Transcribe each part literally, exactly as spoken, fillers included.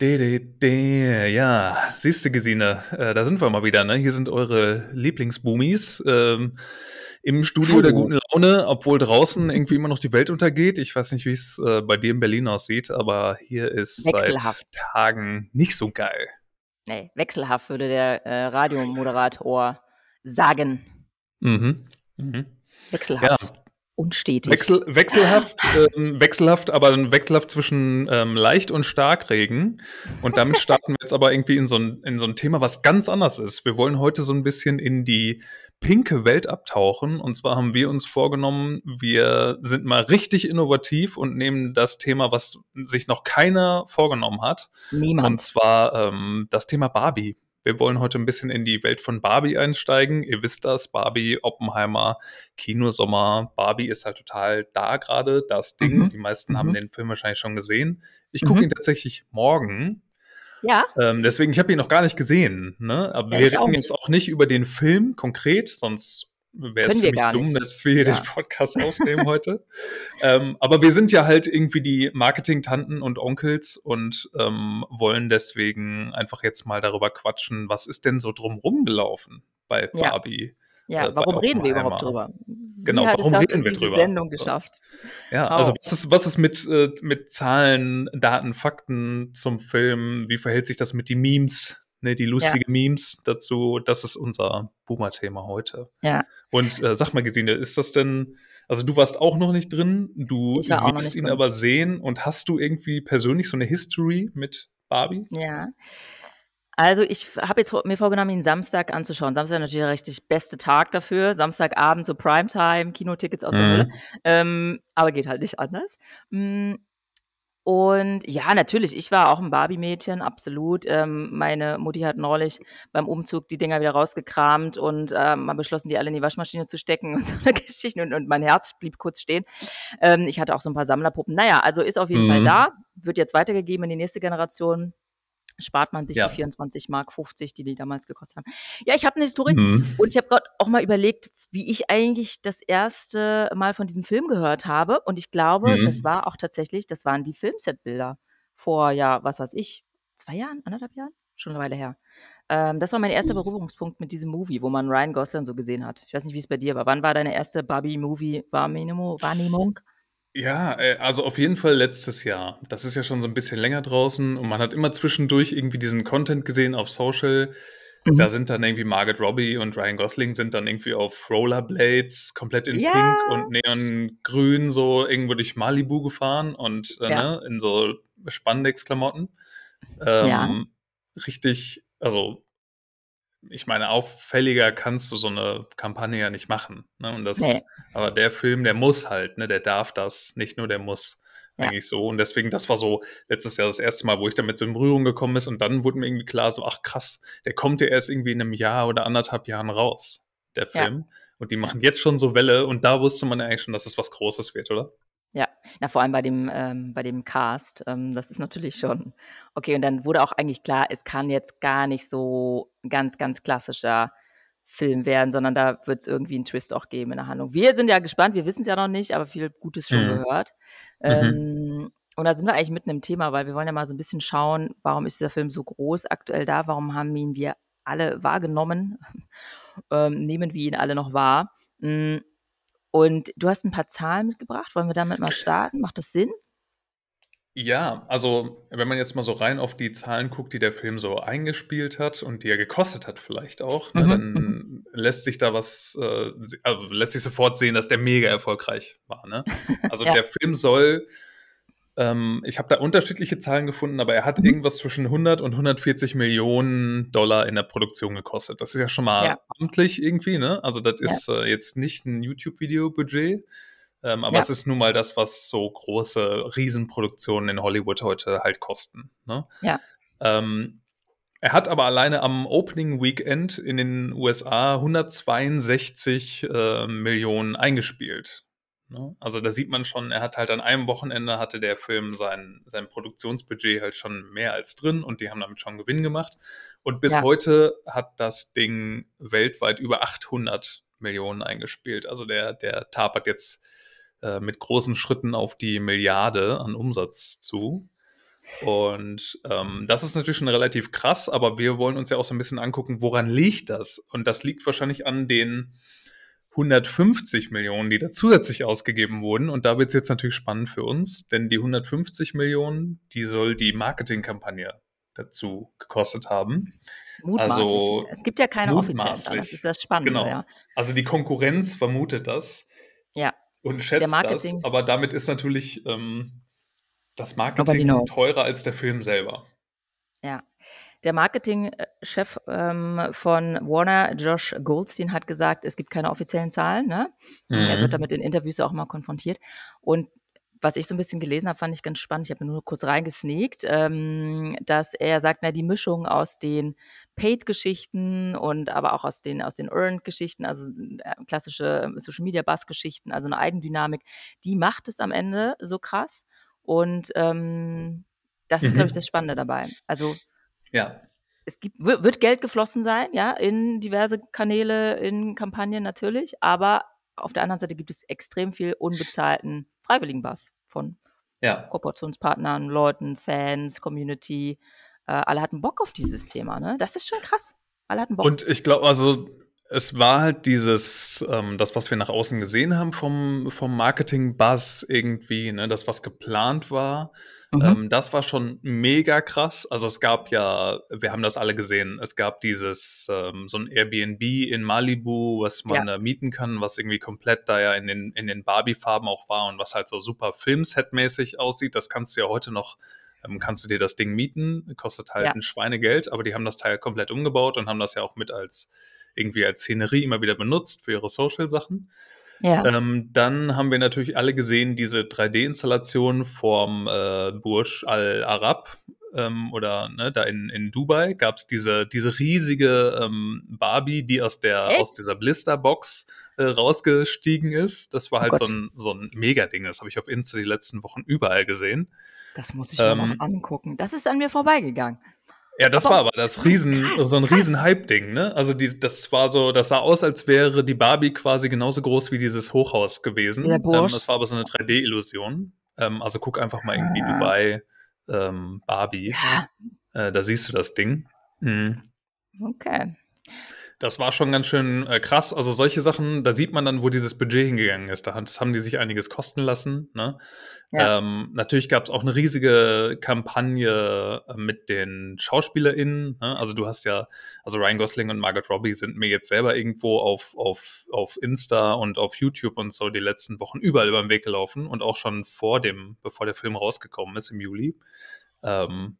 De, de, de. Ja, siehst du, Gesine, äh, da sind wir mal wieder. Ne? Hier sind eure Lieblingsboomies ähm, im Studio Hallo. Der guten Laune, obwohl draußen irgendwie immer noch die Welt untergeht. Ich weiß nicht, wie es äh, bei dir in Berlin aussieht, aber hier ist wechselhaft. Seit Tagen nicht so geil. Nee, wechselhaft würde der äh, Radiomoderator sagen. Mhm. mhm. Wechselhaft. Ja. Unstetig. Wechsel, wechselhaft, ähm, wechselhaft, aber dann wechselhaft zwischen ähm, Leicht- und Starkregen. Und damit starten wir jetzt aber irgendwie in so ein, in so ein Thema, was ganz anders ist. Wir wollen heute so ein bisschen in die pinke Welt abtauchen. Und zwar haben wir uns vorgenommen, wir sind mal richtig innovativ und nehmen das Thema, was sich noch keiner vorgenommen hat. Niemand. Und zwar ähm, das Thema Barbie. Wir wollen heute ein bisschen in die Welt von Barbie einsteigen. Ihr wisst das, Barbie, Oppenheimer, Kinosommer. Barbie ist halt total da gerade, das Ding. Mhm. Die meisten mhm. haben den Film wahrscheinlich schon gesehen. Ich gucke mhm. ihn tatsächlich morgen. Ja. Ähm, deswegen, ich habe ihn noch gar nicht gesehen. Ne? Aber ja, wir reden auch jetzt auch nicht über den Film konkret, sonst wäre es ziemlich dumm, dass wir hier ja. den Podcast aufnehmen heute. Ähm, aber wir sind ja halt irgendwie die Marketing-Tanten und Onkels und ähm, wollen deswegen einfach jetzt mal darüber quatschen, was ist denn so drumrum gelaufen bei Barbie? Ja, ja äh, warum reden wir überhaupt drüber? Genau, Wie warum reden wir drüber? Sendung geschafft? Ja, oh. also was ist, was ist mit, äh, mit Zahlen, Daten, Fakten zum Film? Wie verhält sich das mit den Memes? Ne, die lustigen ja. Memes dazu, das ist unser Boomer-Thema heute. Ja. Und äh, sag mal, Gesine, ist das denn, also du warst auch noch nicht drin, du willst ihn drin. aber sehen und hast du irgendwie persönlich so eine History mit Barbie? Ja, also ich habe jetzt mir vorgenommen, ihn Samstag anzuschauen. Samstag ist natürlich der richtig beste Tag dafür. Samstagabend, so Primetime, Kinotickets aus mhm. der Hölle. Ähm, aber geht halt nicht anders. Mhm. Und ja, natürlich, ich war auch ein Barbie-Mädchen, absolut. Ähm, meine Mutti hat neulich beim Umzug die Dinger wieder rausgekramt und ähm, man beschlossen, die alle in die Waschmaschine zu stecken und so eine Geschichte. Und, und mein Herz blieb kurz stehen. Ähm, ich hatte auch so ein paar Sammlerpuppen. Naja, also ist auf jeden mhm. Fall da, wird jetzt weitergegeben in die nächste Generation. Spart man sich ja. die vierundzwanzig Mark fünfzig, die die damals gekostet haben. Ja, ich habe eine Historik mhm. und ich habe gerade auch mal überlegt, wie ich eigentlich das erste Mal von diesem Film gehört habe. Und ich glaube, mhm. das war auch tatsächlich, das waren die Filmset-Bilder vor, ja, was weiß ich, zwei Jahren, anderthalb Jahren? Schon eine Weile her. Ähm, das war mein erster Berührungspunkt mit diesem Movie, wo man Ryan Gosling so gesehen hat. Ich weiß nicht, wie es bei dir war. Wann war deine erste Barbie-Movie-Wahrnehmung? Ja, also auf jeden Fall letztes Jahr. Das ist ja schon so ein bisschen länger draußen und man hat immer zwischendurch irgendwie diesen Content gesehen auf Social. Mhm. Da sind dann irgendwie Margot Robbie und Ryan Gosling sind dann irgendwie auf Rollerblades komplett in ja. Pink und Neongrün so irgendwo durch Malibu gefahren und äh, ja. ne, in so Spandex-Klamotten. Ähm, ja. Richtig, also ich meine, auffälliger kannst du so eine Kampagne ja nicht machen. Ne? Und das, nee. Aber der Film, der muss halt, ne? Der darf das, nicht nur der muss. Ja. Eigentlich so. Und deswegen, das war so letztes Jahr das erste Mal, wo ich damit so in Berührung gekommen ist. Und dann wurde mir irgendwie klar, so, ach krass, der kommt ja erst irgendwie in einem Jahr oder anderthalb Jahren raus, der Film. Ja. Und die machen jetzt schon so Welle. Und da wusste man ja eigentlich schon, dass es was Großes wird, oder? Ja, na vor allem bei dem, ähm, bei dem Cast, ähm, das ist natürlich schon. Okay, und dann wurde auch eigentlich klar, es kann jetzt gar nicht so ganz, ganz klassischer Film werden, sondern da wird es irgendwie einen Twist auch geben in der Handlung. Wir sind ja gespannt, wir wissen es ja noch nicht, aber viel Gutes schon mhm. gehört. Ähm, und da sind wir eigentlich mitten im Thema, weil wir wollen ja mal so ein bisschen schauen, warum ist dieser Film so groß aktuell da, warum haben ihn wir alle wahrgenommen, ähm, nehmen wir ihn alle noch wahr. Mhm. Und du hast ein paar Zahlen mitgebracht. Wollen wir damit mal starten? Macht das Sinn? Ja, also wenn man jetzt mal so rein auf die Zahlen guckt, die der Film so eingespielt hat und die er gekostet hat vielleicht auch, mhm. ne, dann mhm. lässt sich da was, äh, also lässt sich sofort sehen, dass der mega erfolgreich war. Ne? Also ja. der Film soll, ähm, ich habe da unterschiedliche Zahlen gefunden, aber er hat mhm. irgendwas zwischen hundert und hundertvierzig Millionen Dollar in der Produktion gekostet. Das ist ja schon mal ja. amtlich irgendwie, ne? Also das ist ja. äh, jetzt nicht ein YouTube-Video-Budget. Ähm, aber ja. es ist nun mal das, was so große Riesenproduktionen in Hollywood heute halt kosten. Ne? Ja. Ähm, er hat aber alleine am Opening Weekend in den U S A hundertzweiundsechzig äh, Millionen eingespielt. Ne? Also da sieht man schon, er hat halt an einem Wochenende hatte der Film sein, sein Produktionsbudget halt schon mehr als drin und die haben damit schon Gewinn gemacht. Und bis ja. heute hat das Ding weltweit über achthundert Millionen eingespielt. Also der, der tapert jetzt mit großen Schritten auf die Milliarde an Umsatz zu. Und ähm, das ist natürlich schon relativ krass, aber wir wollen uns ja auch so ein bisschen angucken, woran liegt das? Und das liegt wahrscheinlich an den hundertfünfzig Millionen, die da zusätzlich ausgegeben wurden. Und da wird es jetzt natürlich spannend für uns, denn die hundertfünfzig Millionen, die soll die Marketingkampagne dazu gekostet haben. Mutmaßlich. Also, es gibt ja keine offiziellen, das ist das Spannende. Genau. Ja. Also die Konkurrenz vermutet das ja. und schätzt das, aber damit ist natürlich ähm, das Marketing teurer als der Film selber. Ja. Der Marketingchef ähm, von Warner, Josh Goldstein, hat gesagt, es gibt keine offiziellen Zahlen. Ne? Mhm. Er wird damit in Interviews auch mal konfrontiert. Und was ich so ein bisschen gelesen habe, fand ich ganz spannend. Ich habe mir nur kurz reingesneakt, ähm, dass er sagt, na, die Mischung aus den Paid-Geschichten und aber auch aus den, aus den Earned-Geschichten, also klassische Social-Media-Buzz-Geschichten, also eine Eigendynamik, die macht es am Ende so krass. Und ähm, das ist, mhm. glaube ich, das Spannende dabei. Also ja. Es gibt, wird Geld geflossen sein, ja, in diverse Kanäle, in Kampagnen natürlich, aber auf der anderen Seite gibt es extrem viel unbezahlten Freiwilligen-Buzz von ja. Kooperationspartnern, Leuten, Fans, Community. Äh, alle hatten Bock auf dieses Thema, ne? Das ist schon krass. Alle hatten Bock. Und ich glaube, also es war halt dieses, ähm, das, was wir nach außen gesehen haben vom, vom Marketing-Buzz irgendwie, ne? Das, was geplant war, mhm. ähm, das war schon mega krass. Also es gab ja, wir haben das alle gesehen, es gab dieses, ähm, so ein Airbnb in Malibu, was man ja. äh, mieten kann, was irgendwie komplett da ja in den, in den Barbie-Farben auch war und was halt so super Filmset-mäßig aussieht. Das kannst du ja heute noch, ähm, kannst du dir das Ding mieten, kostet halt ja. ein Schweinegeld, aber die haben das Teil komplett umgebaut und haben das ja auch mit als irgendwie als Szenerie immer wieder benutzt für ihre Social-Sachen. Ja. Ähm, dann haben wir natürlich alle gesehen, diese drei D-Installation vom äh, Burj Al Arab ähm, oder ne, da in, in Dubai gab es diese, diese riesige ähm, Barbie, die aus, der, aus dieser Blisterbox äh, rausgestiegen ist. Das war halt oh so, ein, so ein Mega-Ding. Das habe ich auf Insta die letzten Wochen überall gesehen. Das muss ich mir ähm, mal angucken. Das ist an mir vorbeigegangen. Ja, das aber war aber das Riesen, krass, so ein krass. Riesen-Hype-Ding, ne? Also die, das war so, das sah aus, als wäre die Barbie quasi genauso groß wie dieses Hochhaus gewesen. Ähm, das war aber so eine drei D-Illusion. Ähm, also guck einfach mal irgendwie ah. Dubai, ähm, Barbie. Ja. Äh, da siehst du das Ding. Mhm. Okay. Das war schon ganz schön äh, krass. Also solche Sachen, da sieht man dann, wo dieses Budget hingegangen ist. Da hat, das haben die sich einiges kosten lassen. Ne? Ja. Ähm, natürlich gab es auch eine riesige Kampagne äh, mit den SchauspielerInnen. Ne? Also du hast ja, also Ryan Gosling und Margot Robbie sind mir jetzt selber irgendwo auf, auf, auf Insta und auf YouTube und so die letzten Wochen überall über den Weg gelaufen und auch schon vor dem, bevor der Film rausgekommen ist im Juli. Ähm,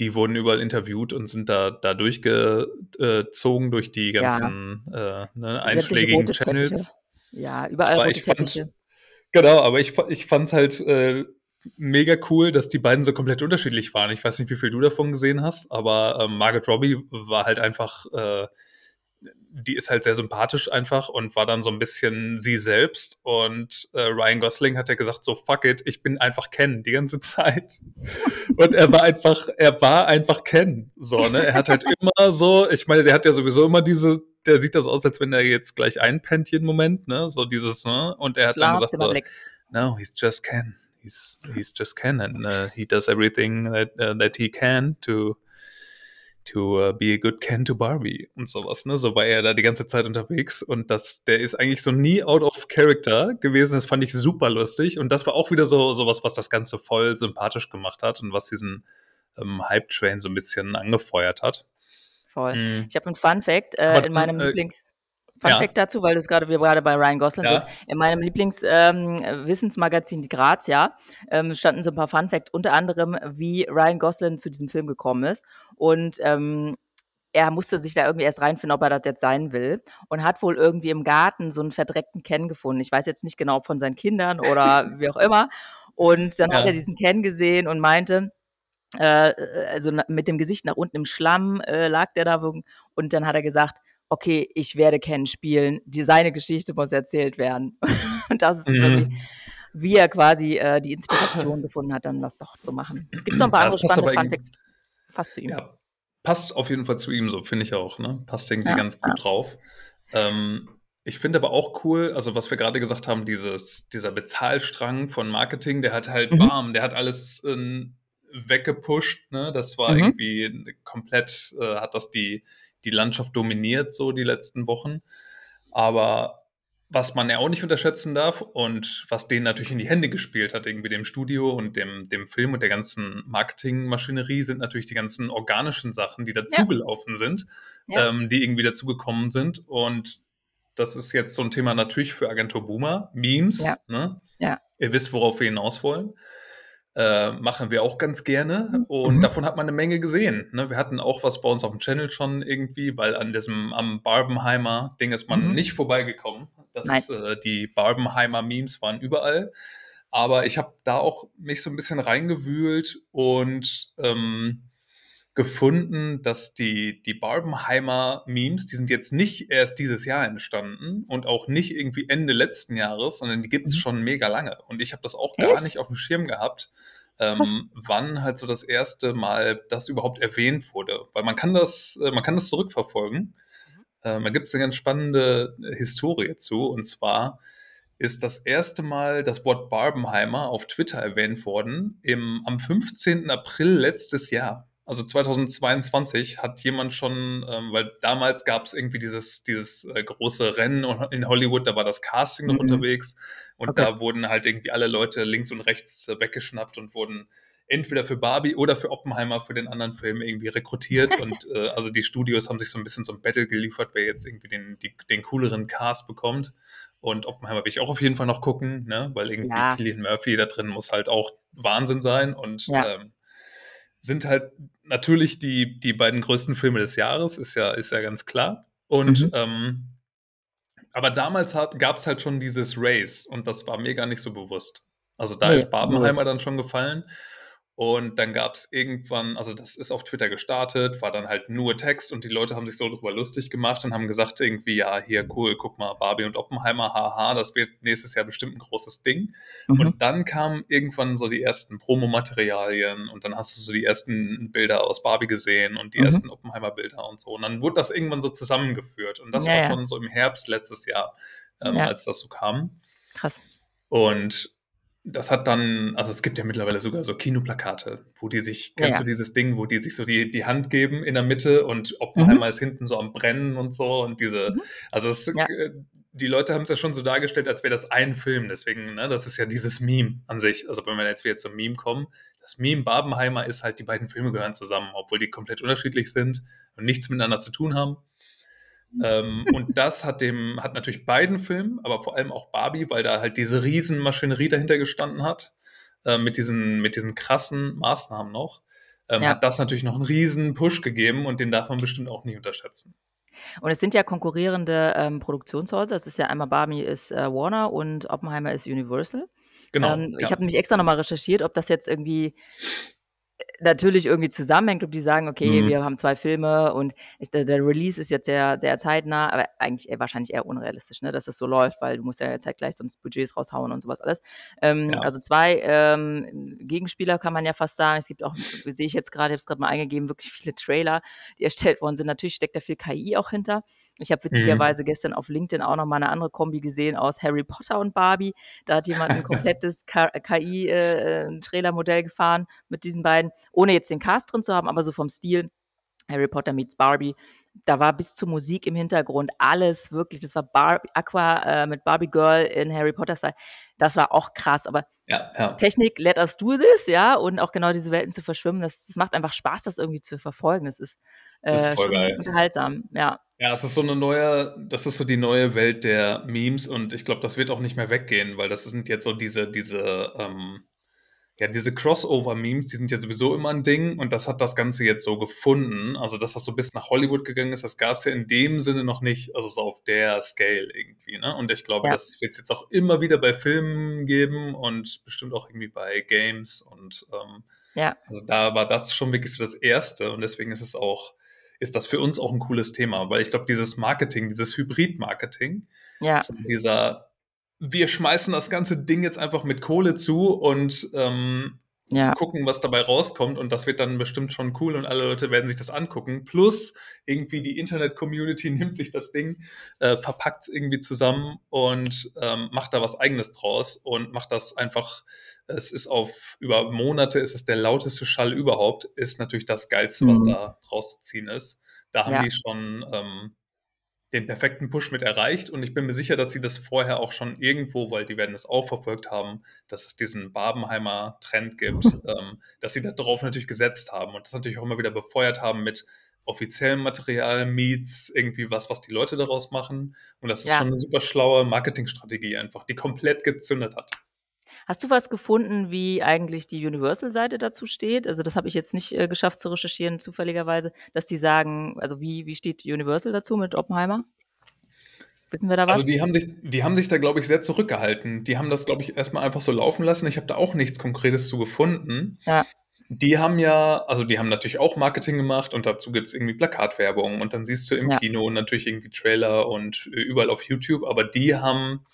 Die wurden überall interviewt und sind da, da durchgezogen durch die ganzen ja. äh, ne, einschlägigen Channels. Ja, überall aber rote Teppiche. Fand, genau, aber ich, ich fand es halt äh, mega cool, dass die beiden so komplett unterschiedlich waren. Ich weiß nicht, wie viel du davon gesehen hast, aber äh, Margot Robbie war halt einfach, äh, die ist halt sehr sympathisch einfach und war dann so ein bisschen sie selbst. Und äh, Ryan Gosling hat ja gesagt, so fuck it, ich bin einfach Ken die ganze Zeit. Und er war einfach, er war einfach Ken. So, ne? Er hat halt immer so, ich meine, der hat ja sowieso immer diese, der sieht das aus, als wenn er jetzt gleich einpennt jeden Moment, ne? So dieses, ne? Und er hat Klar, dann gesagt, so, no, he's just Ken. He's, he's just Ken and uh, he does everything that, uh, that he can to to uh, be a good Ken to Barbie und sowas, ne? So war er da die ganze Zeit unterwegs und das, der ist eigentlich so nie out of character gewesen, das fand ich super lustig und das war auch wieder so sowas, was das Ganze voll sympathisch gemacht hat und was diesen ähm, Hype-Train so ein bisschen angefeuert hat. Voll. Mhm. Ich habe einen Fun-Fact äh, in meinem äh, Lieblings- Fun-Fact ja. dazu, weil du's grade, wir gerade bei Ryan Gosling ja. sind. In meinem Lieblingswissensmagazin ähm, Die Grazia ähm, standen so ein paar Fun-Fact, unter anderem, wie Ryan Gosling zu diesem Film gekommen ist. Und ähm, er musste sich da irgendwie erst reinfinden, ob er das jetzt sein will. Und hat wohl irgendwie im Garten so einen verdreckten Ken gefunden. Ich weiß jetzt nicht genau, ob von seinen Kindern oder wie auch immer. Und dann ja. hat er diesen Ken gesehen und meinte, äh, also mit dem Gesicht nach unten im Schlamm äh, lag der da. Und dann hat er gesagt, okay, ich werde Ken spielen, die, seine Geschichte muss erzählt werden. Und das ist mhm. so, wie, wie er quasi äh, die Inspiration gefunden hat, dann das doch zu machen. Gibt es noch ein paar ja, andere spannende Funfacts? Passt zu ihm. Ja, passt auf jeden Fall zu ihm so, finde ich auch. Ne? Passt irgendwie ja, ganz gut ja. drauf. Ähm, ich finde aber auch cool, also was wir gerade gesagt haben, dieses, dieser Bezahlstrang von Marketing, der hat halt mhm. warm, der hat alles ähm, weggepusht, ne? Das war mhm. irgendwie komplett, äh, hat das die, die Landschaft dominiert, so die letzten Wochen. Aber was man ja auch nicht unterschätzen darf und was denen natürlich in die Hände gespielt hat, irgendwie dem Studio und dem, dem Film und der ganzen Marketingmaschinerie, sind natürlich die ganzen organischen Sachen, die dazugelaufen ja. sind, ja. Ähm, die irgendwie dazugekommen sind. Und das ist jetzt so ein Thema natürlich für Agentur Boomer, Memes. Ja. Ne? Ja. Ihr wisst, worauf wir hinaus wollen. Äh, machen wir auch ganz gerne und mhm. davon hat man eine Menge gesehen. Ne? Wir hatten auch was bei uns auf dem Channel schon irgendwie, weil an diesem am Barbenheimer Ding ist man mhm. nicht vorbeigekommen. Das, äh, die Barbenheimer Memes waren überall, aber ich habe da auch mich so ein bisschen reingewühlt und ähm, gefunden, dass die, die Barbenheimer Memes, die sind jetzt nicht erst dieses Jahr entstanden und auch nicht irgendwie Ende letzten Jahres, sondern die gibt es mhm. schon mega lange. Und ich habe das auch Echt? gar nicht auf dem Schirm gehabt, ähm, wann halt so das erste Mal das überhaupt erwähnt wurde. Weil man kann das, man kann das zurückverfolgen. Mhm. Ähm, da gibt es eine ganz spannende Historie zu. Und zwar ist das erste Mal das Wort Barbenheimer auf Twitter erwähnt worden im, am fünfzehnten April letztes Jahr. Also zweitausendzweiundzwanzig hat jemand schon, ähm, weil damals gab es irgendwie dieses, dieses äh, große Rennen in Hollywood, da war das Casting noch mhm. unterwegs und okay. da wurden halt irgendwie alle Leute links und rechts äh, weggeschnappt und wurden entweder für Barbie oder für Oppenheimer für den anderen Film irgendwie rekrutiert und äh, also die Studios haben sich so ein bisschen so ein Battle geliefert, wer jetzt irgendwie den, die, den cooleren Cast bekommt. Und Oppenheimer will ich auch auf jeden Fall noch gucken, ne? Weil irgendwie ja. Cillian Murphy da drin muss halt auch Wahnsinn sein und ja. ähm, sind halt natürlich die, die beiden größten Filme des Jahres, ist ja, ist ja ganz klar. Und mhm. ähm, aber damals gab es halt schon dieses Race und das war mir gar nicht so bewusst. Also da nee, ist Barbenheimer nee. dann schon gefallen und dann gab es irgendwann, also das ist auf Twitter gestartet, war dann halt nur Text und die Leute haben sich so drüber lustig gemacht und haben gesagt irgendwie, ja, hier, cool, guck mal, Barbie und Oppenheimer, haha, das wird nächstes Jahr bestimmt ein großes Ding. Mhm. Und dann kamen irgendwann so die ersten Promomaterialien und dann hast du so die ersten Bilder aus Barbie gesehen und die mhm. ersten Oppenheimer-Bilder und so. Und dann wurde das irgendwann so zusammengeführt und das ja, war ja. schon so im Herbst letztes Jahr, ähm, ja. als das so kam. Krass. Und das hat dann, also es gibt ja mittlerweile sogar so Kinoplakate, wo die sich, kennst ja. du dieses Ding, wo die sich so die, die Hand geben in der Mitte und Oppenheimer mhm. ist hinten so am Brennen und so und diese, mhm. also es, ja. die Leute haben es ja schon so dargestellt, als wäre das ein Film, deswegen, ne, das ist ja dieses Meme an sich, also wenn wir jetzt wieder zum Meme kommen, das Meme Barbenheimer ist halt, die beiden Filme gehören zusammen, obwohl die komplett unterschiedlich sind und nichts miteinander zu tun haben. ähm, und das hat dem, hat natürlich beiden Filmen, aber vor allem auch Barbie, weil da halt diese Riesenmaschinerie dahinter gestanden hat, äh, mit diesen, mit diesen krassen Maßnahmen noch, ähm, ja. hat das natürlich noch einen riesen Push gegeben und den darf man bestimmt auch nicht unterschätzen. Und es sind ja konkurrierende ähm, Produktionshäuser, es ist ja einmal Barbie ist äh, Warner und Oppenheimer ist Universal. Genau. Ähm, ja. Ich habe nämlich extra nochmal recherchiert, ob das jetzt irgendwie natürlich irgendwie zusammenhängt, ob die sagen, okay, mhm. wir haben zwei Filme und der, der Release ist jetzt sehr, sehr zeitnah, aber eigentlich eher, wahrscheinlich eher unrealistisch, ne, dass das so läuft, weil du musst ja jetzt halt gleich sonst Budgets raushauen und sowas alles. Ähm, ja. Also zwei ähm, Gegenspieler kann man ja fast sagen. Es gibt auch, sehe ich jetzt gerade, ich habe es gerade mal eingegeben, wirklich viele Trailer, die erstellt worden sind. Natürlich steckt da viel K I auch hinter. Ich habe witzigerweise mhm. gestern auf LinkedIn auch nochmal eine andere Kombi gesehen aus Harry Potter und Barbie. Da hat jemand ein komplettes K I-Trailer-Modell äh, gefahren mit diesen beiden, ohne jetzt den Cast drin zu haben, aber so vom Stil Harry Potter meets Barbie. Da war bis zur Musik im Hintergrund alles wirklich, das war Barbie, Aqua äh, mit Barbie Girl in Harry Potter-Style. Das war auch krass, aber ja, ja. Technik, let us do this, ja, und auch genau diese Welten zu verschwimmen, das, das macht einfach Spaß, das irgendwie zu verfolgen. Das ist, äh, das ist voll geil. Unterhaltsam, ja. Ja, es ist so eine neue, das ist so die neue Welt der Memes und ich glaube, das wird auch nicht mehr weggehen, weil das sind jetzt so diese, diese, ähm, ja, diese Crossover-Memes, die sind ja sowieso immer ein Ding und das hat das Ganze jetzt so gefunden, also dass das so bis nach Hollywood gegangen ist, das gab es ja in dem Sinne noch nicht, also so auf der Scale irgendwie, ne? Und ich glaube, ja. das wird es jetzt auch immer wieder bei Filmen geben und bestimmt auch irgendwie bei Games und ähm, ja. also da war das schon wirklich so das Erste und deswegen ist es auch ist das für uns auch ein cooles Thema, weil ich glaube, dieses Marketing, dieses Hybrid-Marketing, ja. so dieser, wir schmeißen das ganze Ding jetzt einfach mit Kohle zu und ähm, Ja. Gucken, was dabei rauskommt, und das wird dann bestimmt schon cool und alle Leute werden sich das angucken. Plus irgendwie die Internet-Community nimmt sich das Ding, äh, verpackt es irgendwie zusammen und ähm, macht da was Eigenes draus und macht das einfach, es ist auf, über Monate ist es der lauteste Schall überhaupt, ist natürlich das Geilste, mhm. was da rauszuziehen ist. Da haben ja. die schon ähm, den perfekten Push mit erreicht und ich bin mir sicher, dass sie das vorher auch schon irgendwo, weil die werden das auch verfolgt haben, dass es diesen Barbenheimer Trend gibt, ähm, dass sie da drauf natürlich gesetzt haben und das natürlich auch immer wieder befeuert haben mit offiziellem Material, Meets, irgendwie was, was die Leute daraus machen, und das ist ja. schon eine super schlaue Marketingstrategie einfach, die komplett gezündet hat. Hast du was gefunden, wie eigentlich die Universal-Seite dazu steht? Also das habe ich jetzt nicht äh, geschafft zu recherchieren, zufälligerweise, dass die sagen, also wie, wie steht Universal dazu mit Oppenheimer? Wissen wir da was? Also die haben sich, die haben sich da, glaube ich, sehr zurückgehalten. Die haben das, glaube ich, erstmal einfach so laufen lassen. Ich habe da auch nichts Konkretes zu gefunden. Ja. Die haben ja, also die haben natürlich auch Marketing gemacht und dazu gibt es irgendwie Plakatwerbung und dann siehst du im ja. Kino natürlich irgendwie Trailer und überall auf YouTube, aber die haben...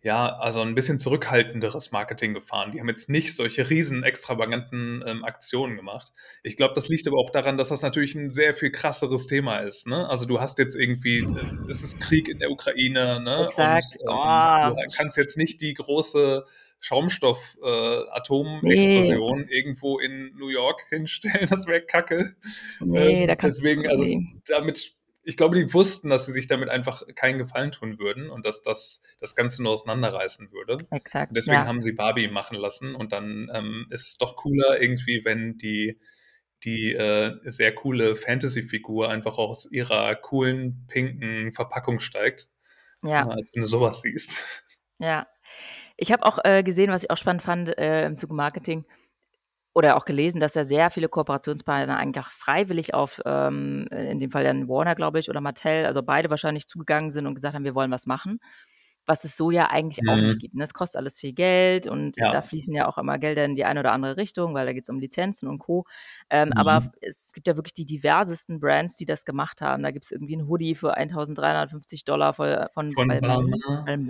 ja, also ein bisschen zurückhaltenderes Marketing gefahren. Die haben jetzt nicht solche riesen extravaganten ähm, Aktionen gemacht. Ich glaube, das liegt aber auch daran, dass das natürlich ein sehr viel krasseres Thema ist. Ne? Also du hast jetzt irgendwie, äh, es ist Krieg in der Ukraine, ne? Exakt. Und, ähm, oh. du kannst jetzt nicht die große Schaumstoff-Atomexplosion äh, nee. irgendwo in New York hinstellen. Das wäre kacke. Nee, ähm, da kannst deswegen, du also damit... Ich glaube, die wussten, dass sie sich damit einfach keinen Gefallen tun würden und dass das das Ganze nur auseinanderreißen würde. Exakt. Und deswegen ja. haben sie Barbie machen lassen und dann ähm, ist es doch cooler irgendwie, wenn die, die äh, sehr coole Fantasy-Figur einfach aus ihrer coolen, pinken Verpackung steigt, ja. äh, als wenn du sowas siehst. Ja. Ich habe auch äh, gesehen, was ich auch spannend fand äh, im Zuge Marketing, oder auch gelesen, dass ja sehr viele Kooperationspartner eigentlich auch freiwillig auf, ähm, in dem Fall dann Warner, glaube ich, oder Mattel, also beide wahrscheinlich zugegangen sind und gesagt haben, wir wollen was machen, was es so ja eigentlich mhm. auch nicht gibt. Es kostet alles viel Geld und ja. da fließen ja auch immer Gelder in die eine oder andere Richtung, weil da geht es um Lizenzen und Co. Ähm, mhm. Aber es gibt ja wirklich die diversesten Brands, die das gemacht haben. Da gibt es irgendwie ein Hoodie für eintausenddreihundertfünfzig Dollar von, von, von Balmain.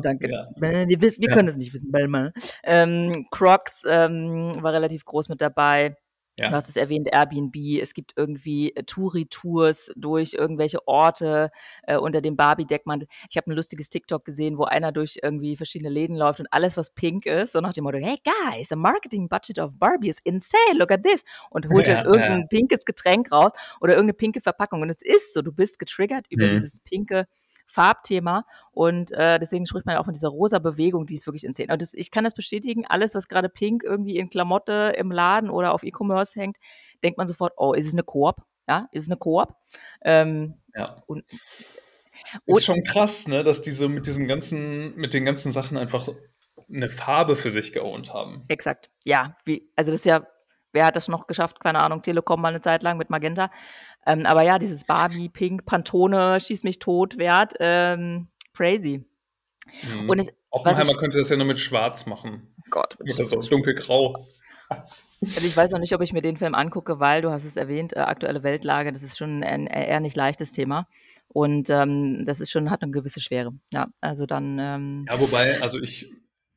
Danke. Ja. Wir, wir ja. können es nicht wissen, Balmain. Ähm, Crocs ähm, war relativ groß mit dabei. Ja. Du hast es erwähnt, Airbnb, es gibt irgendwie Touri-Tours durch irgendwelche Orte äh, unter dem Barbie-Deckmantel. Ich habe ein lustiges TikTok gesehen, wo einer durch irgendwie verschiedene Läden läuft und alles, was pink ist, so nach dem Motto, hey guys, the marketing budget of Barbie is insane, look at this. Und holt ja, dann irgendein ja. pinkes Getränk raus oder irgendeine pinke Verpackung. Und es ist so, du bist getriggert über mhm. dieses pinke Farbthema und äh, deswegen spricht man auch von dieser rosa Bewegung, die ist wirklich insane. Und das, ich kann das bestätigen, alles, was gerade pink irgendwie in Klamotte im Laden oder auf E-Commerce hängt, denkt man sofort, oh, ist es eine Koop? Ja, ist es eine Koop? Ähm, ja. Und, und ist schon krass, ne, dass diese mit diesen ganzen, mit den ganzen Sachen einfach eine Farbe für sich geowned haben. Exakt, ja. Wie, also das ist ja, wer hat das noch geschafft? Keine Ahnung, Telekom mal eine Zeit lang mit Magenta. Ähm, aber ja, dieses Barbie, Pink, Pantone, Schieß mich tot, Wert, ähm, crazy. Mhm. Und es, Oppenheimer ich, könnte das ja nur mit Schwarz machen. Gott. Mit das so dunkelgrau. Also ich weiß noch nicht, ob ich mir den Film angucke, weil, du hast es erwähnt, äh, aktuelle Weltlage, das ist schon ein eher nicht leichtes Thema. Und ähm, das ist schon, hat eine gewisse Schwere. Ja, also dann... Ähm, ja, wobei, also ich,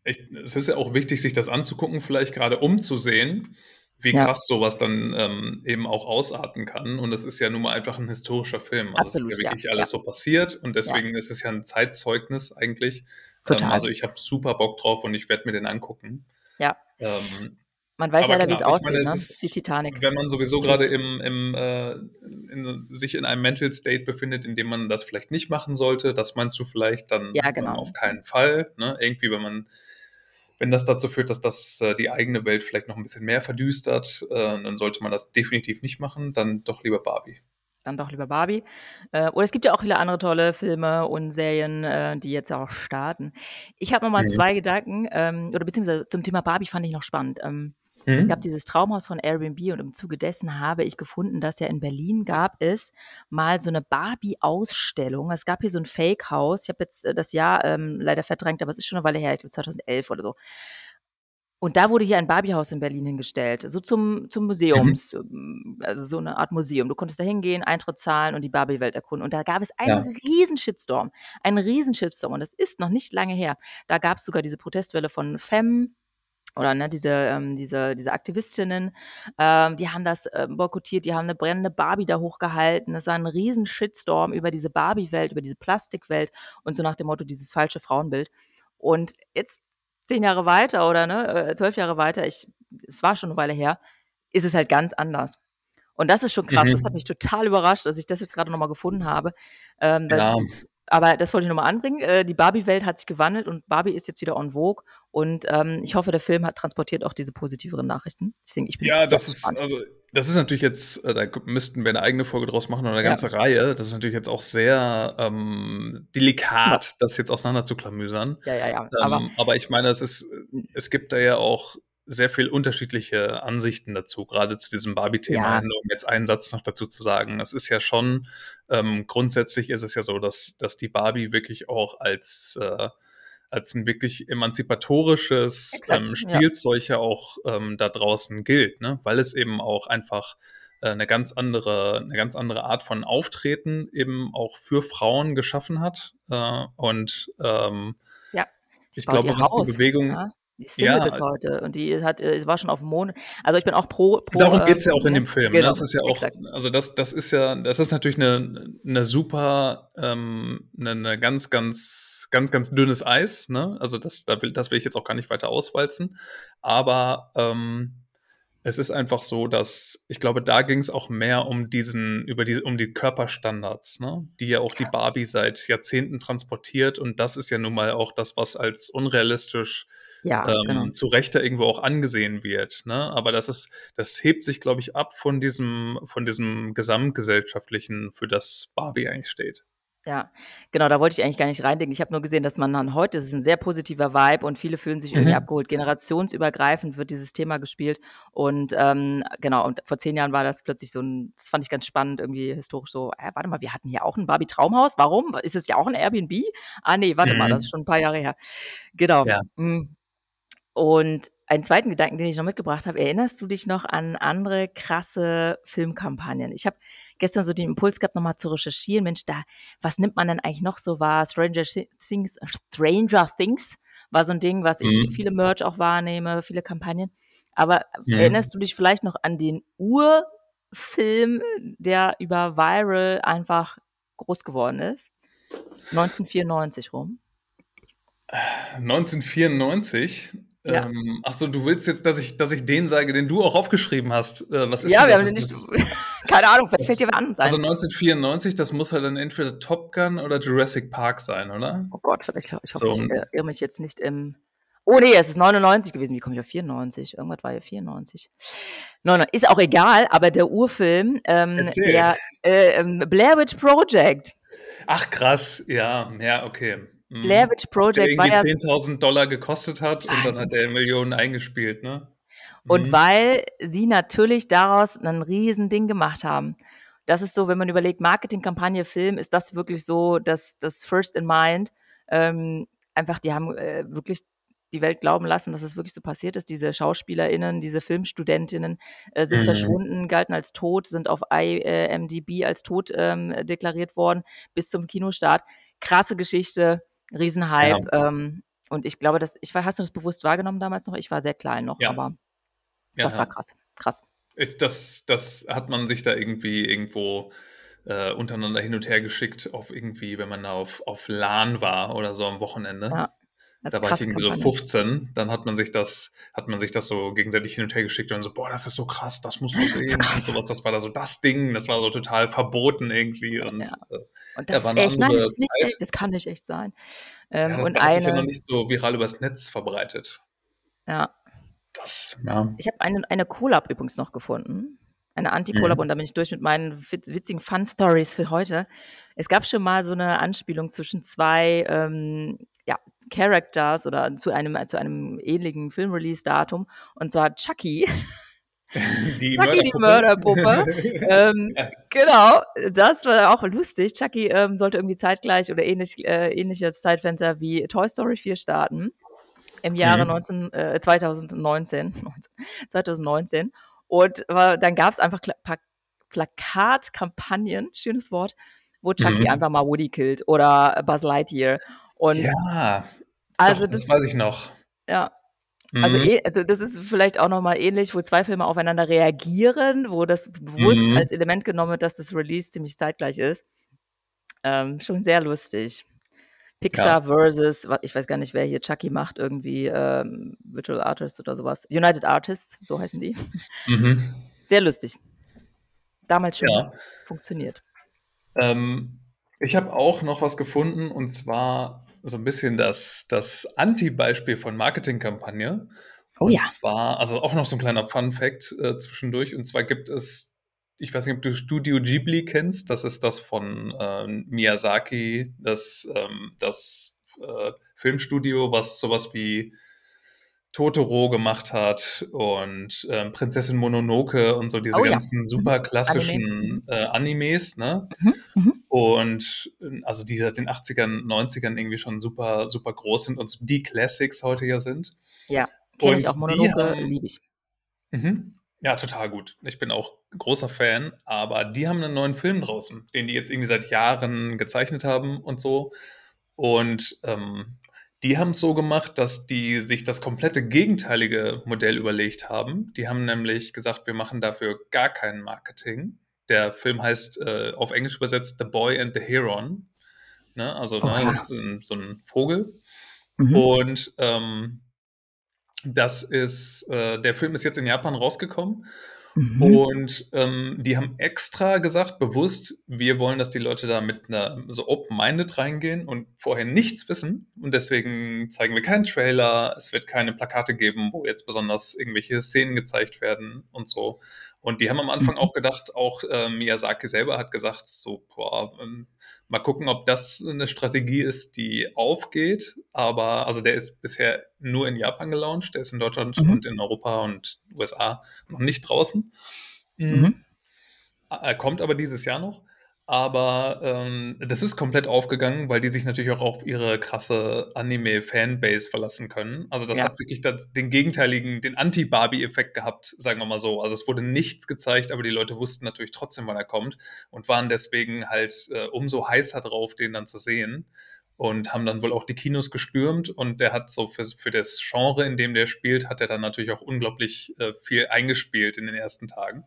ich, es ist ja auch wichtig, sich das anzugucken, vielleicht gerade umzusehen, wie krass ja. sowas dann ähm, eben auch ausarten kann. Und das ist ja nun mal einfach ein historischer Film. Also es ist ja wirklich ja. alles ja. so passiert. Und deswegen ja. ist es ja ein Zeitzeugnis eigentlich. Total. Ähm, also ich habe super Bock drauf und ich werde mir den angucken. Ja. Ähm, man weiß leider, wie es aussieht, ne? Das ist die Titanic. Wenn man sowieso gerade im, im, äh, in, sich in einem Mental State befindet, in dem man das vielleicht nicht machen sollte, das meinst du vielleicht dann ja, genau. ähm, auf keinen Fall. Ne? Irgendwie, wenn man Wenn das dazu führt, dass das äh, die eigene Welt vielleicht noch ein bisschen mehr verdüstert, äh, dann sollte man das definitiv nicht machen. Dann doch lieber Barbie. Dann doch lieber Barbie. Äh, oder es gibt ja auch viele andere tolle Filme und Serien, äh, die jetzt auch starten. Ich habe nochmal mhm. zwei Gedanken, ähm, oder beziehungsweise zum Thema Barbie fand ich noch spannend. Ähm, mhm. Es gab dieses Traumhaus von Airbnb und im Zuge dessen habe ich gefunden, dass ja in Berlin gab es mal so eine Barbie-Ausstellung. Es gab hier so ein Fake-Haus. Ich habe jetzt das Jahr ähm, leider verdrängt, aber es ist schon eine Weile her, ich glaube zweitausendelf oder so. Und da wurde hier ein Barbie-Haus in Berlin hingestellt, so zum, zum Museums, mhm. also so eine Art Museum. Du konntest da hingehen, Eintritt zahlen und die Barbie-Welt erkunden. Und da gab es einen ja. riesen Shitstorm, einen riesen Shitstorm. Und das ist noch nicht lange her. Da gab es sogar diese Protestwelle von Femme, oder ne, diese, ähm, diese, diese Aktivistinnen, ähm, die haben das äh, boykottiert, die haben eine brennende Barbie da hochgehalten. Es war ein riesen Shitstorm über diese Barbie-Welt, über diese Plastikwelt und so nach dem Motto, dieses falsche Frauenbild. Und jetzt zehn Jahre weiter oder ne, äh, zwölf Jahre weiter, ich, es war schon eine Weile her, ist es halt ganz anders. Und das ist schon krass, mhm. das hat mich total überrascht, dass ich das jetzt gerade nochmal gefunden habe. Ähm, genau. Das, aber das wollte ich nochmal anbringen. Äh, die Barbie-Welt hat sich gewandelt und Barbie ist jetzt wieder en vogue. Und ähm, ich hoffe, der Film hat transportiert auch diese positiveren Nachrichten. Deswegen, ich bin ja, das ist, also, das ist natürlich jetzt, da müssten wir eine eigene Folge draus machen oder eine ganze ja. Reihe. Das ist natürlich jetzt auch sehr ähm, delikat, ja. das jetzt auseinander zu klamüsern. Ja, ja, ja. Aber, ähm, aber ich meine, es ist, es gibt da ja auch sehr viel unterschiedliche Ansichten dazu, gerade zu diesem Barbie-Thema, ja. um jetzt einen Satz noch dazu zu sagen. Das ist ja schon, ähm, grundsätzlich ist es ja so, dass, dass die Barbie wirklich auch als, äh, als ein wirklich emanzipatorisches Exakt, ähm, Spielzeug ja auch ähm, da draußen gilt, ne? Weil es eben auch einfach äh, eine ganz andere, eine ganz andere Art von Auftreten eben auch für Frauen geschaffen hat. Äh, und ähm, ja. ich glaube, dass Haus, die Bewegung... Ja. Die ist Single ja, bis heute und die hat, es war schon auf dem Mond. Also ich bin auch pro. pro darum geht es ja auch in dem Film. Genau, ne? Das ist ja auch, exakt. also das, das ist ja, das ist natürlich eine, eine super, ähm, eine, eine ganz, ganz, ganz, ganz dünnes Eis. Ne? Also das, da will, das will ich jetzt auch gar nicht weiter auswalzen. Aber ähm, es ist einfach so, dass ich glaube, da ging es auch mehr um diesen, über die, um die Körperstandards, ne? Die ja auch die Barbie seit Jahrzehnten transportiert und das ist ja nun mal auch das, was als unrealistisch Ja, ähm, genau. zu Recht da irgendwo auch angesehen wird. Ne? Aber das ist, das hebt sich, glaube ich, ab von diesem, von diesem Gesamtgesellschaftlichen, für das Barbie eigentlich steht. Ja, genau, da wollte ich eigentlich gar nicht reindenken. Ich habe nur gesehen, dass man dann heute, es ist ein sehr positiver Vibe und viele fühlen sich irgendwie abgeholt. Generationsübergreifend wird dieses Thema gespielt und ähm, genau, und vor zehn Jahren war das plötzlich so ein, das fand ich ganz spannend, irgendwie historisch so, äh, warte mal, wir hatten hier auch ein Barbie-Traumhaus, warum? Ist es ja auch ein Airbnb? Ah nee, warte mhm. mal, das ist schon ein paar Jahre her. Genau. Ja. Mhm. Und einen zweiten Gedanken, den ich noch mitgebracht habe, erinnerst du dich noch an andere krasse Filmkampagnen? Ich habe gestern so den Impuls gehabt, nochmal zu recherchieren. Mensch, da, was nimmt man denn eigentlich noch so wahr? Stranger Things, Stranger Things war so ein Ding, was ich mhm. viele Merch auch wahrnehme, viele Kampagnen. Aber mhm. erinnerst du dich vielleicht noch an den Urfilm, der über Viral einfach groß geworden ist? neunzehnhundertvierundneunzig rum. neunzehnhundertvierundneunzig? Ja. Ähm, Achso, du willst jetzt, dass ich, dass ich den sage, den du auch aufgeschrieben hast. Äh, was ist ja, wir haben den nicht. Keine Ahnung, vielleicht fällt dir was anderes ein. Also neunzehnhundertvierundneunzig, das muss halt dann entweder Top Gun oder Jurassic Park sein, oder? Oh Gott, vielleicht, ich hoffe, so. ich äh, irre mich jetzt nicht im. Oh nee, es ist neunundneunzig gewesen. Wie komme ich auf vierundneunzig? Irgendwas war ja vierundneunzig. neunundneunzig Ist auch egal, aber der Urfilm, ähm, der äh, ähm, Blair Witch Project. Ach krass, ja, ja, okay. Blair Witch Project, weil er irgendwie zehntausend Dollar gekostet hat Wahnsinn. Und dann hat er Millionen eingespielt, ne? Und mhm. weil sie natürlich daraus ein Riesending gemacht haben. Das ist so, wenn man überlegt, Marketingkampagne, Film, ist das wirklich so, dass das First in Mind, ähm, einfach, die haben äh, wirklich die Welt glauben lassen, dass es das wirklich so passiert ist. Diese SchauspielerInnen, diese Filmstudentinnen äh, sind mhm. verschwunden, galten als tot, sind auf I M D B als tot ähm, deklariert worden bis zum Kinostart. Krasse Geschichte. Riesenhype. Genau. Ähm, und ich glaube, dass ich war, hast du das bewusst wahrgenommen damals noch? Ich war sehr klein noch, ja. aber ja, das ja. war krass. Krass. Ich, das, das hat man sich da irgendwie irgendwo äh, untereinander hin und her geschickt, auf irgendwie, wenn man da auf, auf LAN war oder so am Wochenende. Ja. Da war ich irgendwie so fünfzehn, dann hat man sich das, hat man sich das so gegenseitig hin und her geschickt und so, boah, das ist so krass, das musst du sehen. Und sowas, das war da so das Ding, das war so total verboten irgendwie. Und, ja. und das ja, ist echt, nein, das ist nicht echt, das kann nicht echt sein. Ähm, ja, das und hat eine, sich ja noch nicht so viral übers Netz verbreitet. Ja. Das, ja. Ich habe eine, eine Collab übrigens noch gefunden. Eine Anti-Collab mhm. und da bin ich durch mit meinen witzigen Fun-Stories für heute. Es gab schon mal so eine Anspielung zwischen zwei ähm, ja, Characters oder zu einem, zu einem ähnlichen Filmrelease-Datum und zwar Chucky. Die Chucky, Mörderpuppe. Die Mörderpuppe. ähm, ja. Genau, das war auch lustig. Chucky ähm, sollte irgendwie zeitgleich oder ähnlich, äh, ähnliches Zeitfenster wie Toy Story vier starten im Jahre mhm. neunzehn, äh, zwanzig neunzehn, neunzehn, zwanzig neunzehn. Und äh, dann gab es einfach Pla- Pla- Plakatkampagnen, schönes Wort, wo Chucky mhm. einfach mal Woody killt oder Buzz Lightyear. Und ja, also doch, das, das weiß ich noch. Ja, Also, Mhm. eh- also das ist vielleicht auch nochmal ähnlich, wo zwei Filme aufeinander reagieren, wo das bewusst Mhm. als Element genommen wird, dass das Release ziemlich zeitgleich ist. Ähm, schon sehr lustig. Ja. Pixar versus, wa- ich weiß gar nicht, wer hier Chucky macht, irgendwie ähm, Virtual Artists oder sowas. United Artists, so heißen die. Mhm. Sehr lustig. Damals schon Ja. funktioniert. Ähm, ich habe auch noch was gefunden, und zwar so ein bisschen das, das Anti-Beispiel von Marketingkampagne. Oh Und ja. zwar, also auch noch so ein kleiner Fun-Fact äh, zwischendurch. Und zwar gibt es, ich weiß nicht, ob du Studio Ghibli kennst, das ist das von ähm, Miyazaki, das, ähm, das äh, Filmstudio, was sowas wie Totoro gemacht hat und ähm, Prinzessin Mononoke und so diese Oh ja. ganzen Mhm. super Anime. Mhm. klassischen äh, Animes, ne? Mhm. Mhm. Und ähm, also die seit den achtzigern, neunzigern irgendwie schon super, super groß sind und so die Classics heute ja sind. Ja, kenne ich auch. Und die Mononoke haben, liebe ich. mhm, ja, total gut. Ich bin auch großer Fan, aber die haben einen neuen Film draußen, den die jetzt irgendwie seit Jahren gezeichnet haben und so. Und ähm, die haben es so gemacht, dass die sich das komplette gegenteilige Modell überlegt haben. Die haben nämlich gesagt, wir machen dafür gar kein Marketing. Der Film heißt äh, auf Englisch übersetzt The Boy and the Heron. Ne? Also, ne, Oha. das ist ein, so ein Vogel. Mhm. Und ähm, das ist, äh, der Film ist jetzt in Japan rausgekommen. Mhm. Und ähm, die haben extra gesagt, bewusst, wir wollen, dass die Leute da mit einer so open-minded reingehen und vorher nichts wissen. Und deswegen zeigen wir keinen Trailer, es wird keine Plakate geben, wo jetzt besonders irgendwelche Szenen gezeigt werden und so. Und die haben am Anfang Mhm. auch gedacht, auch äh, Miyazaki selber hat gesagt, so, boah, ähm, mal gucken, ob das eine Strategie ist, die aufgeht. Aber also der ist bisher nur in Japan gelauncht, der ist in Deutschland Mhm. und in Europa und U S A noch nicht draußen. Mhm. Mhm. Er kommt aber dieses Jahr noch. Aber ähm, das ist komplett aufgegangen, weil die sich natürlich auch auf ihre krasse Anime-Fanbase verlassen können. Also das Ja. hat wirklich das, den gegenteiligen, den Anti-Barbie-Effekt gehabt, sagen wir mal so. Also es wurde nichts gezeigt, aber die Leute wussten natürlich trotzdem, wann er kommt und waren deswegen halt äh, umso heißer drauf, den dann zu sehen. Und haben dann wohl auch die Kinos gestürmt, und der hat so für, für das Genre, in dem der spielt, hat er dann natürlich auch unglaublich äh, viel eingespielt in den ersten Tagen.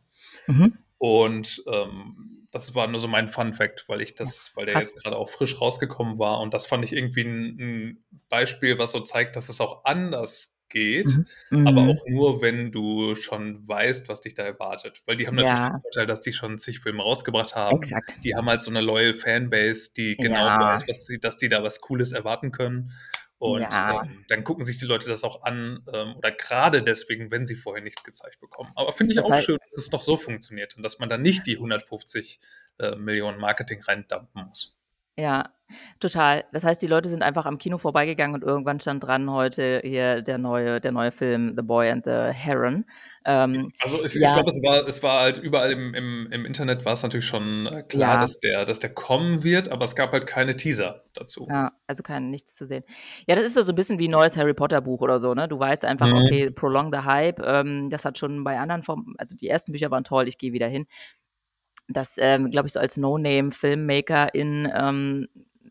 Mhm. Und ähm, das war nur so mein Fun Fact, weil ich Ja. das, weil der Hast, jetzt gerade auch frisch rausgekommen war. Und das fand ich irgendwie ein, ein Beispiel, was so zeigt, dass es auch anders geht, mhm. aber Mhm. auch nur, wenn du schon weißt, was dich da erwartet. Weil die haben natürlich den Ja, Vorteil, dass die schon zig Filme rausgebracht haben. exakt. Die haben halt so eine loyal Fanbase, die genau Ja, weiß, was sie, dass die da was Cooles erwarten können. Und ja. ähm, dann gucken sich die Leute das auch an, ähm, oder gerade deswegen, wenn sie vorher nichts gezeigt bekommen. Aber finde ich Das auch heißt, schön, dass es noch so funktioniert und dass man da nicht die hundertfünfzig äh, Millionen Marketing reindumpen muss. ja, total. Das heißt, die Leute sind einfach am Kino vorbeigegangen und irgendwann stand dran heute hier der neue, der neue Film The Boy and the Heron. Ähm, Also ich, ich ja, glaube, es war, es war halt überall im, im, im Internet war es natürlich schon äh, klar, ja. dass der, dass der kommen wird, aber es gab halt keine Teaser dazu. Ja, also kein nichts zu sehen. Ja, das ist ja so ein bisschen wie ein neues Harry Potter Buch oder so, ne? Du weißt einfach, okay, Mhm. prolong the hype. Ähm, das hat schon bei anderen Formen, also die ersten Bücher waren toll, ich gehe wieder hin. Das, ähm, glaube ich, so als No-Name-Filmmaker in ähm,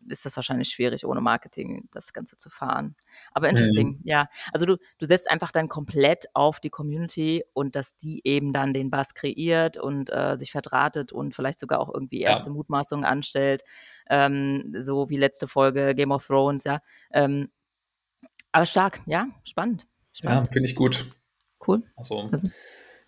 ist das wahrscheinlich schwierig, ohne Marketing das Ganze zu fahren. Aber interesting, Mhm. ja. Also du, du setzt einfach dann komplett auf die Community und dass die eben dann den Bass kreiert und äh, sich verdrahtet und vielleicht sogar auch irgendwie erste Ja. Mutmaßungen anstellt, ähm, so wie letzte Folge Game of Thrones, ja. Ähm, aber stark, ja, spannend, Ja, spannend, finde ich gut. cool. Also Also,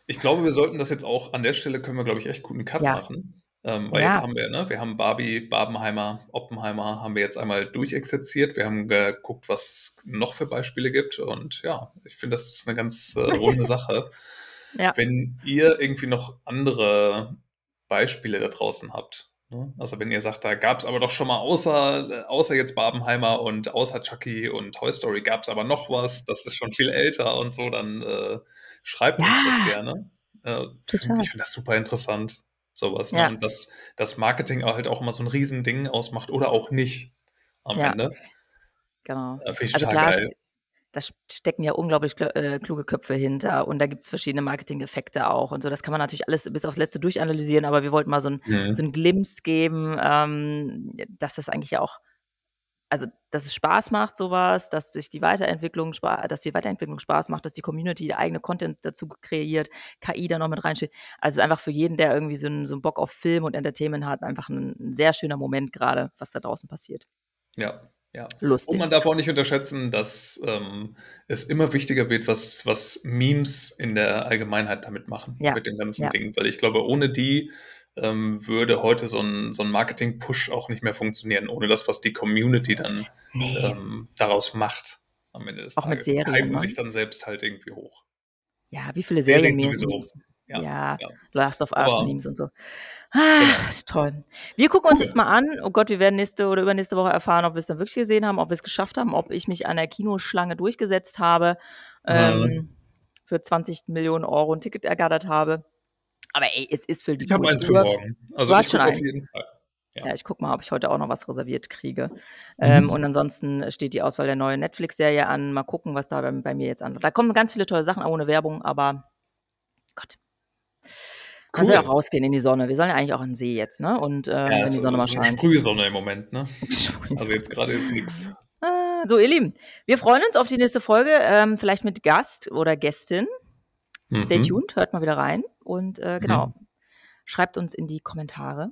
ich glaube, wir sollten das jetzt auch an der Stelle, können wir, glaube ich, echt guten Cut ja, machen. Ähm, weil jetzt ja, haben wir, ne, wir haben Barbie, Barbenheimer, Oppenheimer, haben wir jetzt einmal durchexerziert. Wir haben geguckt, was es noch für Beispiele gibt. Und ja, ich finde, das ist eine ganz äh, runde Sache. ja. Wenn ihr irgendwie noch andere Beispiele da draußen habt, ne? Also wenn ihr sagt, da gab es aber doch schon mal außer, äh, außer jetzt Barbenheimer und außer Chucky und Toy Story gab es aber noch was, das ist schon viel älter und so, dann äh, schreibt uns das Ja, gerne. Äh, find, total. ich finde das super interessant, sowas, ne? Ja, Und dass das Marketing halt auch immer so ein Riesending ausmacht oder auch nicht am ja, Ende. genau. Äh, finde ich Also total klar, geil. da sch- stecken ja unglaublich kl- äh, kluge Köpfe hinter und da gibt es verschiedene Marketing-Effekte auch und so. Das kann man natürlich alles bis aufs Letzte durchanalysieren, aber wir wollten mal so einen so Mhm. ein Glimpse geben, ähm, dass das eigentlich ja auch also dass es Spaß macht, sowas, dass sich die Weiterentwicklung, spa- dass die Weiterentwicklung Spaß macht, dass die Community eigene Content dazu kreiert, K I da noch mit reinspielt. Also es ist einfach für jeden, der irgendwie so einen, so einen Bock auf Film und Entertainment hat, einfach ein, ein sehr schöner Moment gerade, was da draußen passiert. Ja, ja. Lustig. Und man darf auch nicht unterschätzen, dass ähm, es immer wichtiger wird, was, was Memes in der Allgemeinheit damit machen, ja. mit dem ganzen ja. Ding. Weil ich glaube, ohne die ähm, würde heute so ein, so ein Marketing-Push auch nicht mehr funktionieren, ohne das, was die Community dann nee. ähm, daraus macht am Ende des auch Tages. Auch mit Serien. Die halten sich dann selbst halt irgendwie hoch. Ja, wie viele Serien sowieso. Ja, ja, ja, Last of Us Memes und so. Ah, toll. Wir gucken uns okay. das mal an. Oh Gott, wir werden nächste oder übernächste Woche erfahren, ob wir es dann wirklich gesehen haben, ob wir es geschafft haben, ob ich mich an der Kinoschlange durchgesetzt habe, ähm, mhm. für zwanzig Millionen Euro ein Ticket ergattert habe. Aber ey, es ist für die Ich habe eins für morgen. Also du hast schon eins. Auf jeden Fall. Ja. ja, ich gucke mal, ob ich heute auch noch was reserviert kriege. Mhm. Ähm, und ansonsten steht die Auswahl der neuen Netflix-Serie an. Mal gucken, was da bei, bei mir jetzt anläuft. Da kommen ganz viele tolle Sachen, auch ohne Werbung, aber Gott. Cool. Man soll auch rausgehen in die Sonne. Wir sollen ja eigentlich auch an den See jetzt, ne? Und äh, ja, wenn die Sonne mal scheint. Eine Sprühsonne im Moment, ne? Also jetzt gerade ist nichts. So, ihr Lieben, wir freuen uns auf die nächste Folge. Ähm, vielleicht mit Gast oder Gästin. Mhm. Stay tuned, hört mal wieder rein. Und äh, genau, mhm. schreibt uns in die Kommentare,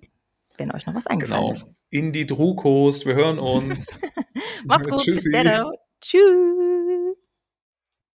wenn euch noch was eingefallen genau. ist. In die Drukos, wir hören uns. Macht's gut. Tschüssi. Bis dann. Tschüss.